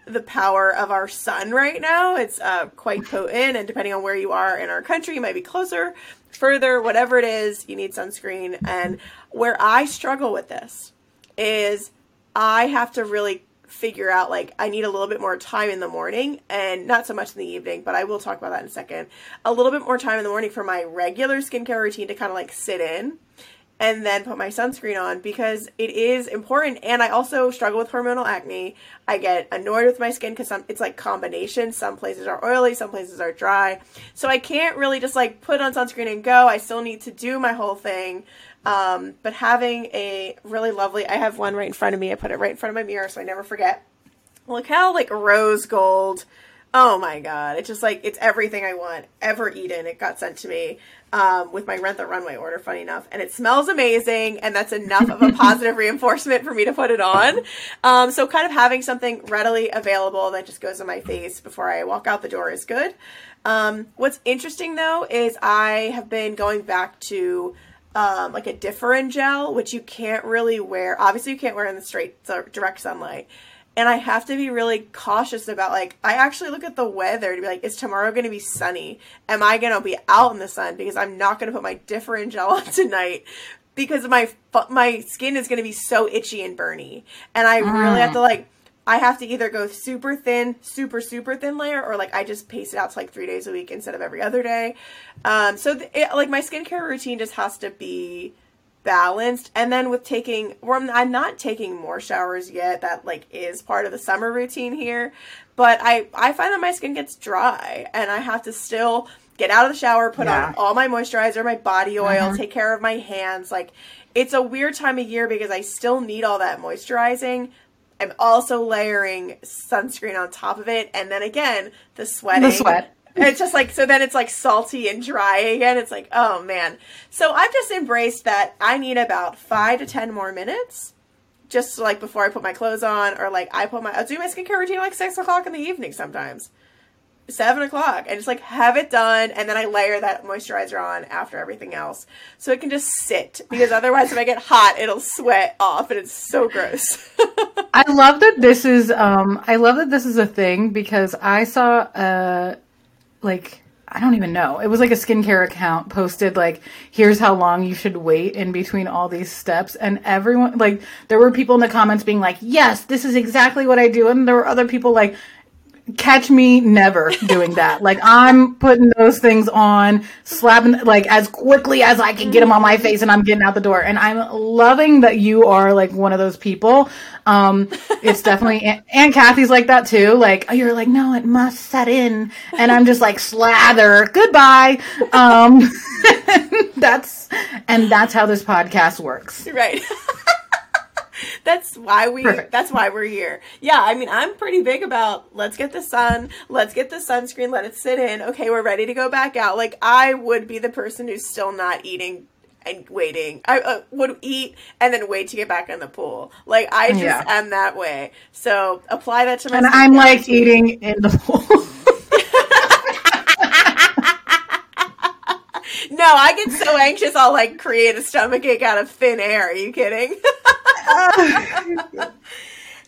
the power of our sun right now. It's uh quite potent, and depending on where you are in our country, you might be closer, further, whatever it is, you need sunscreen. And where I struggle with this is I have to really figure out, like, I need a little bit more time in the morning and not so much in the evening, but I will talk about that in a second. A little bit more time in the morning for my regular skincare routine to kind of like sit in and then put my sunscreen on, because it is important. And I also struggle with hormonal acne. I get annoyed with my skin because it's like combination. Some places are oily, some places are dry. So I can't really just like put on sunscreen and go. I still need to do my whole thing. Um, but having a really lovely, I have one right in front of me. I put it right in front of my mirror so I never forget. Look how like rose gold. Oh my God. It's just like, it's everything I want ever eaten. It got sent to me, um, with my Rent the Runway order, funny enough, and it smells amazing. And that's enough of a positive reinforcement for me to put it on. Um, so kind of having something readily available that just goes on my face before I walk out the door is good. Um, what's interesting though, is I have been going back to, Um, like a different gel, which you can't really wear. Obviously, you can't wear in the straight direct sunlight. And I have to be really cautious about, like, I actually look at the weather to be like, is tomorrow going to be sunny? Am I going to be out in the sun? Because I'm not going to put my different gel on tonight because my my skin is going to be so itchy and burny. And I mm. really have to like, I have to either go super thin, super, super thin layer, or like I just pace it out to like three days a week instead of every other day. Um, so th- it, like my skincare routine just has to be balanced. And then with taking, well, I'm not taking more showers yet. That like is part of the summer routine here. But I, I find that my skin gets dry and I have to still get out of the shower, put yeah. on all my moisturizer, my body oil, mm-hmm. take care of my hands. Like it's a weird time of year because I still need all that moisturizing. I'm also layering sunscreen on top of it. And then again, the sweating. The sweat. It's just like, so then it's like salty and dry again. It's like, oh man. So I've just embraced that I need about five to ten more minutes just to, like before I put my clothes on, or like I put my, I'll do my skincare routine like six o'clock in the evening sometimes, seven o'clock and just like have it done. And then I layer that moisturizer on after everything else. So it can just sit, because otherwise if I get hot, it'll sweat off and it's so gross. I love that this is, um, I love that this is a thing, because I saw, uh, like, I don't even know. It was like a skincare account posted, like, here's how long you should wait in between all these steps. And everyone, like, there were people in the comments being like, yes, this is exactly what I do. And there were other people like, catch me never doing that. Like, I'm putting those things on, slapping, like, as quickly as I can get them on my face, and I'm getting out the door. And I'm loving that you are, like, one of those people. Um, it's definitely, and, and Kathy's like that, too. Like, you're like, no, it must set in. And I'm just like, slather, goodbye. Um, that's, and that's how this podcast works. Right. That's why we, Perfect. that's why we're here. Yeah. I mean, I'm pretty big about let's get the sun, let's get the sunscreen, let it sit in. Okay. We're ready to go back out. Like, I would be the person who's still not eating and waiting. I uh, would eat and then wait to get back in the pool. Like, I just yeah. am that way. So apply that to my. And I'm like routine. Eating in the pool. No, I get so anxious. I'll like create a stomachache out of thin air. Are you kidding?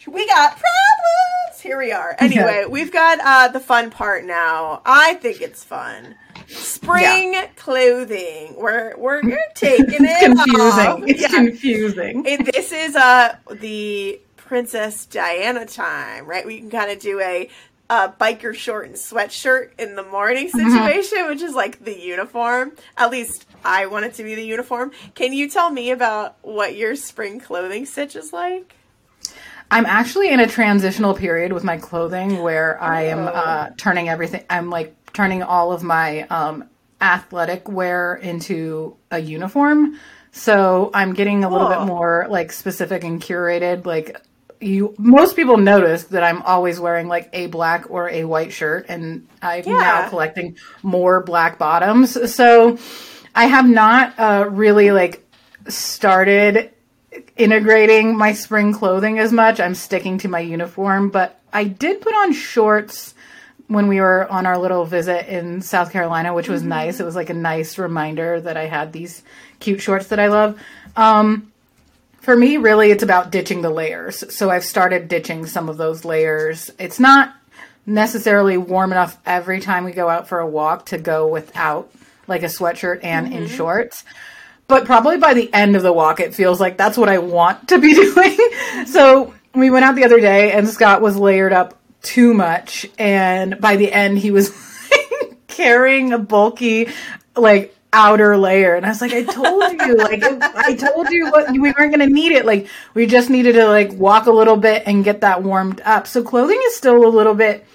We got problems. Here we are. Anyway, yeah. we've got uh, the fun part now. I think it's fun. Spring yeah. clothing. We're we're taking it's it confusing. Off. It's yeah. confusing. It, this is uh the Princess Diana time, right? We can kind of do a. Uh, biker short and sweatshirt in the morning situation, mm-hmm. which is like the uniform. At least I want it to be the uniform. Can you tell me about what your spring clothing stitch is like? I'm actually in a transitional period with my clothing where oh. I am uh, turning everything. I'm like turning all of my um, athletic wear into a uniform. So I'm getting a cool. little bit more like specific and curated, like You, most people notice that I'm always wearing like a black or a white shirt, and I'm yeah. now collecting more black bottoms. So I have not uh, really like started integrating my spring clothing as much. I'm sticking to my uniform, but I did put on shorts when we were on our little visit in South Carolina, which was mm-hmm. nice. It was like a nice reminder that I had these cute shorts that I love. Um, For me, really, it's about ditching the layers. So I've started ditching some of those layers. It's not necessarily warm enough every time we go out for a walk to go without like a sweatshirt and mm-hmm. in shorts. But probably by the end of the walk, it feels like that's what I want to be doing. So we went out the other day and Scott was layered up too much. And by the end, he was carrying a bulky, like, outer layer, and I was like, I told you, like, I told you what we weren't going to need it. Like, we just needed to like walk a little bit and get that warmed up. So clothing is still a little bit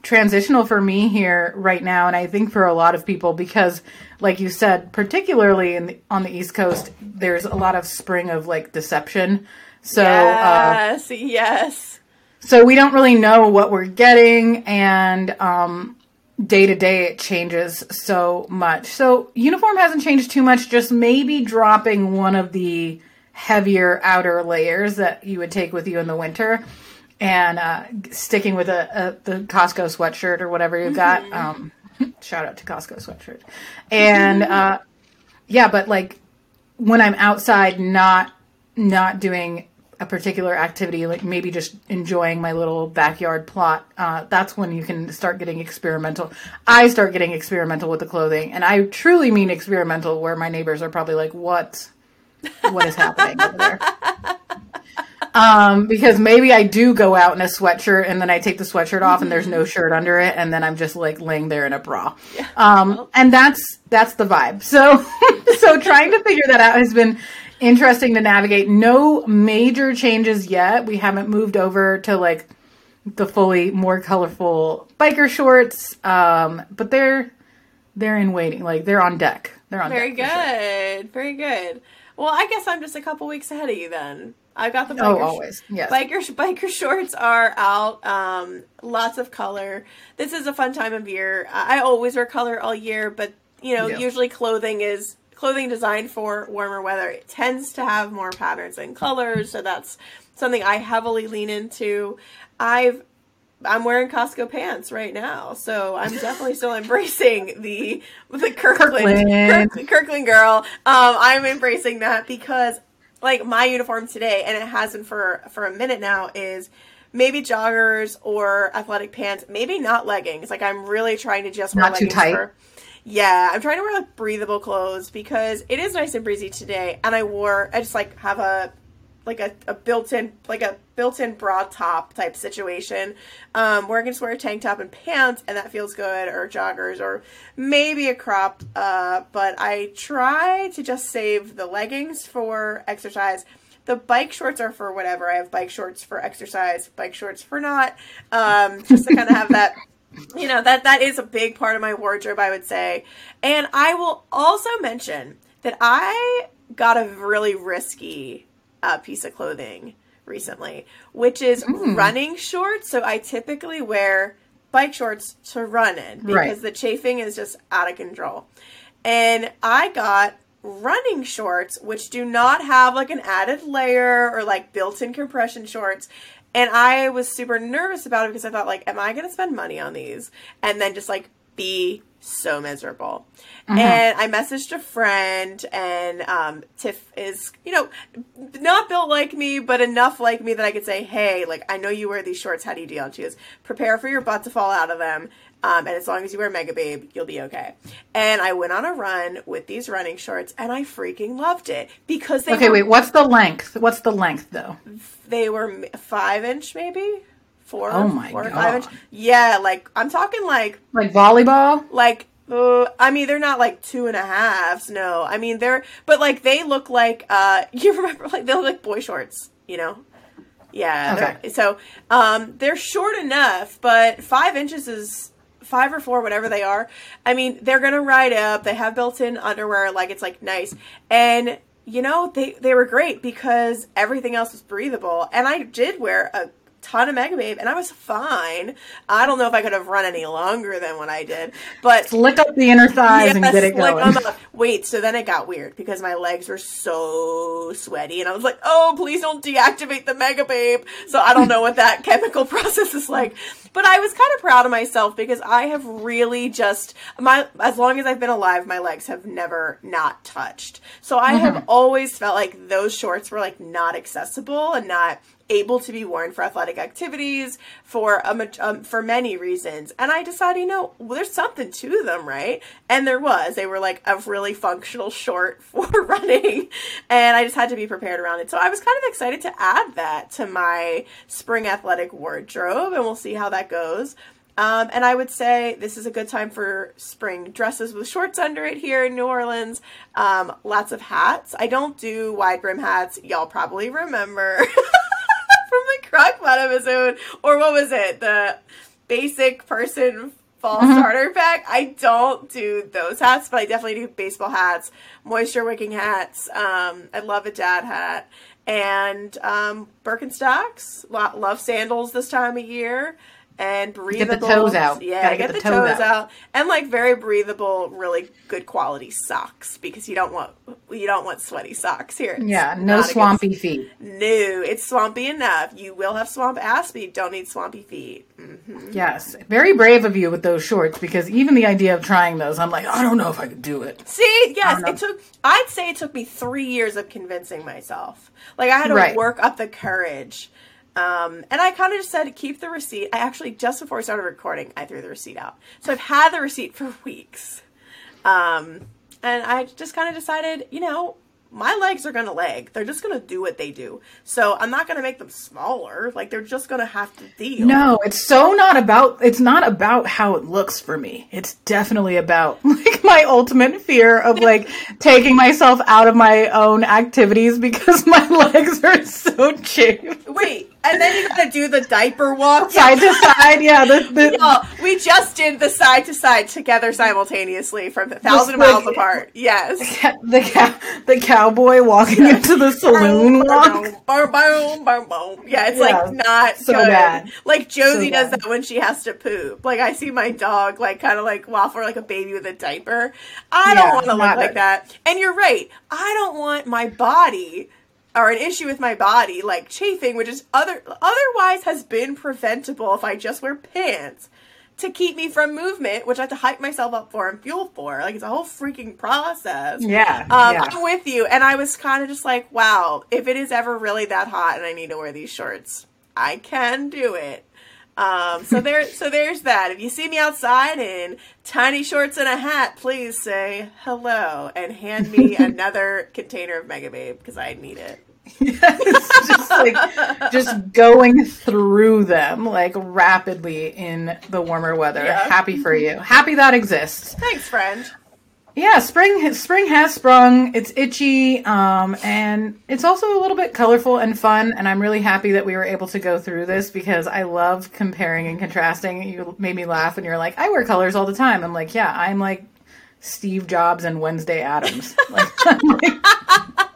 transitional for me here right now, and I think for a lot of people, because like you said, particularly in the, on the East Coast, there's a lot of spring of like deception. So yes, uh, yes. So we don't really know what we're getting, and um day to day it changes so much. So uniform hasn't changed too much, just maybe dropping one of the heavier outer layers that you would take with you in the winter, and uh, sticking with a, a the Costco sweatshirt or whatever you've got. Mm-hmm. Um, shout out to Costco sweatshirt. And uh, yeah, but like when I'm outside, not not doing a particular activity, like maybe just enjoying my little backyard plot, uh, that's when you can start getting experimental. I start getting experimental with the clothing, and I truly mean experimental, where my neighbors are probably like, what what is happening over there. Um, because maybe I do go out in a sweatshirt and then I take the sweatshirt off and there's no shirt under it. And then I'm just like laying there in a bra. Yeah. Um, and that's, that's the vibe. So, so trying to figure that out has been interesting to navigate. No major changes yet. We haven't moved over to like the fully more colorful biker shorts. Um, but they're, they're in waiting. Like they're on deck. They're on Very deck. Very good. Sure. Very good. Well, I guess I'm just a couple weeks ahead of you then. I've got the biker, oh, always. Yes. biker, biker shorts are out, um, lots of color. This is a fun time of year. I always wear color all year, but, you know, yeah. usually clothing is clothing designed for warmer weather. It tends to have more patterns and colors, so that's something I heavily lean into. I've, I'm wearing Costco pants right now, so I'm definitely still embracing the, the Kirkland, Kirkland. Kirkland girl. Um, I'm embracing that because... like my uniform today, and it hasn't for, for a minute now, is maybe joggers or athletic pants, maybe not leggings. Like I'm really trying to just wear not leggings. Not too tight. For, yeah. I'm trying to wear like breathable clothes because it is nice and breezy today. And I wore, I just like have a, like a, a built-in, like a built-in bra top type situation, um, where I can just wear a tank top and pants and that feels good, or joggers, or maybe a crop. Uh, but I try to just save the leggings for exercise. The bike shorts are for whatever. I have bike shorts for exercise, bike shorts for not, um, just to kind of have that, you know, that, that is a big part of my wardrobe, I would say. And I will also mention that I got a really risky Uh, piece of clothing recently, which is mm. running shorts. So I typically wear bike shorts to run in because right. the chafing is just out of control. And I got running shorts, which do not have like an added layer or like built-in compression shorts. And I was super nervous about it because I thought like, am I going to spend money on these? And then just like be so miserable. Mm-hmm. And I messaged a friend, and um, Tiff is, you know, not built like me, but enough like me that I could say, hey, like, I know you wear these shorts. How do you deal? And she goes, prepare for your butt to fall out of them. Um, and as long as you wear Mega Babe, you'll be okay. And I went on a run with these running shorts, and I freaking loved it because they Okay, were, wait, what's the length? What's the length, though? They were five inch, maybe? Four, oh my four, God. Five inch. Yeah, like, I'm talking like... Like volleyball? Like, uh, I mean, they're not like two and a halves, no. I mean, they're... But, like, they look like... Uh, you remember, like, they look like boy shorts, you know? Yeah. Okay. So, um, they're short enough, but five inches is... Five or four, whatever they are. I mean, they're going to ride up. They have built-in underwear. Like, it's, like, nice. And, you know, they, they were great because everything else was breathable. And I did wear a... ton of Mega Babe, and I was fine. I don't know if I could have run any longer than what I did, but slick up the inner thighs, yeah, and get it going. Wait, so then it got weird because my legs were so sweaty, and I was like, "Oh, please don't deactivate the Mega Babe." So I don't know what that chemical process is like, but I was kind of proud of myself because I have really just my as long as I've been alive, my legs have never not touched. So I mm-hmm. have always felt like those shorts were like not accessible and not able to be worn for athletic activities for um, um for many reasons, and I decided, you know, well, there's something to them, right? And there was. They were like a really functional short for running, and I just had to be prepared around it. So I was kind of excited to add that to my spring athletic wardrobe, and we'll see how that goes. Um, and I would say this is a good time for spring dresses with shorts under it here in New Orleans. Um, lots of hats. I don't do wide brim hats. Y'all probably remember. The Crock Pot episode, or what was it, the basic person fall mm-hmm. starter pack. I don't do those hats, but I definitely do baseball hats, moisture wicking hats, um I love a dad hat, and um Birkenstocks. Love sandals this time of year, and breathable. Get the toes out. Yeah, Gotta get, get the, the toes, toes out. out. And like very breathable, really good quality socks, because you don't want you don't want sweaty socks here. It's yeah, no swampy good, feet. No, it's swampy enough. You will have swamp ass, but you don't need swampy feet. Mm-hmm. Yes, very brave of you with those shorts, because even the idea of trying those, I'm like, I don't know if I could do it. See, yes, it took. I'd say it took me three years of convincing myself. Like I had to right. work up the courage. Um, and I kind of just said to keep the receipt. I actually, just before I started recording, I threw the receipt out. So I've had the receipt for weeks. Um, and I just kind of decided, you know, my legs are going to lag. They're just going to do what they do. So I'm not going to make them smaller. Like, they're just going to have to deal. No, it's so not about, it's not about how it looks for me. It's definitely about, like, my ultimate fear of, like, taking myself out of my own activities because my legs are so cheap. Wait, and then you got to do the diaper walk. Side to side, yeah. The, the, Y'all, we just did the side to side together simultaneously from a thousand miles like, apart. Yes. The, the, the cow. Cowboy walking yeah. into the saloon walk. Yeah, it's yeah. like not so good. Bad. Like Josie so does bad. That when she has to poop. Like I see my dog like kind of like waffle like a baby with a diaper. I yeah, don't want to look like it. That. And you're right. I don't want my body or an issue with my body like chafing, which is other otherwise has been preventable if I just wear pants. To keep me from movement, which I have to hype myself up for and fuel for. Like, it's a whole freaking process. Yeah. Um, yeah. I'm with you. And I was kind of just like, wow, if it is ever really that hot and I need to wear these shorts, I can do it. Um, so there, so there's that. If you see me outside in tiny shorts and a hat, please say hello and hand me another container of Mega Babe because I need it. Yeah, it's just like just going through them like rapidly in the warmer weather. Yeah. Happy for you. Happy that exists. Thanks, friend. Yeah, spring spring has sprung. It's itchy, um, and it's also a little bit colorful and fun. And I'm really happy that we were able to go through this because I love comparing and contrasting. You made me laugh, and you're like, I wear colors all the time. I'm like, yeah, I'm like Steve Jobs and Wednesday Addams. Like, I'm like,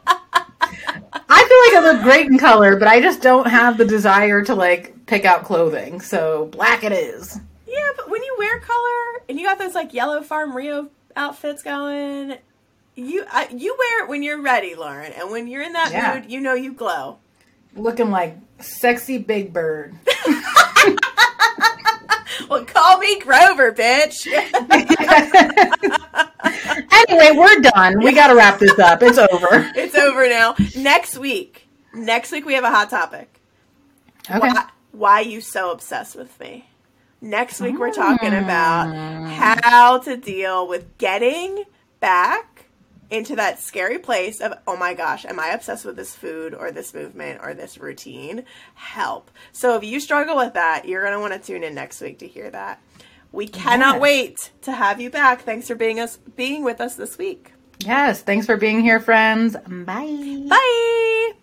I feel like I look great in color, but I just don't have the desire to, like, pick out clothing. So, black it is. Yeah, but when you wear color, and you got those, like, yellow Farm Rio outfits going, you I, you wear it when you're ready, Lauren. And when you're in that yeah. mood, you know you glow. Looking like sexy Big Bird. Well, call me Grover, bitch. Anyway, we're done. We got to wrap this up. It's over. It's over now. Next week. Next week, we have a hot topic. Okay. Why, why are you so obsessed with me? Next week, we're talking about how to deal with getting back into that scary place of, oh my gosh, am I obsessed with this food or this movement or this routine? Help. So if you struggle with that, you're going to want to tune in next week to hear that. We cannot yes. wait to have you back. Thanks for being us being with us this week. Yes, thanks for being here, friends. Bye. Bye.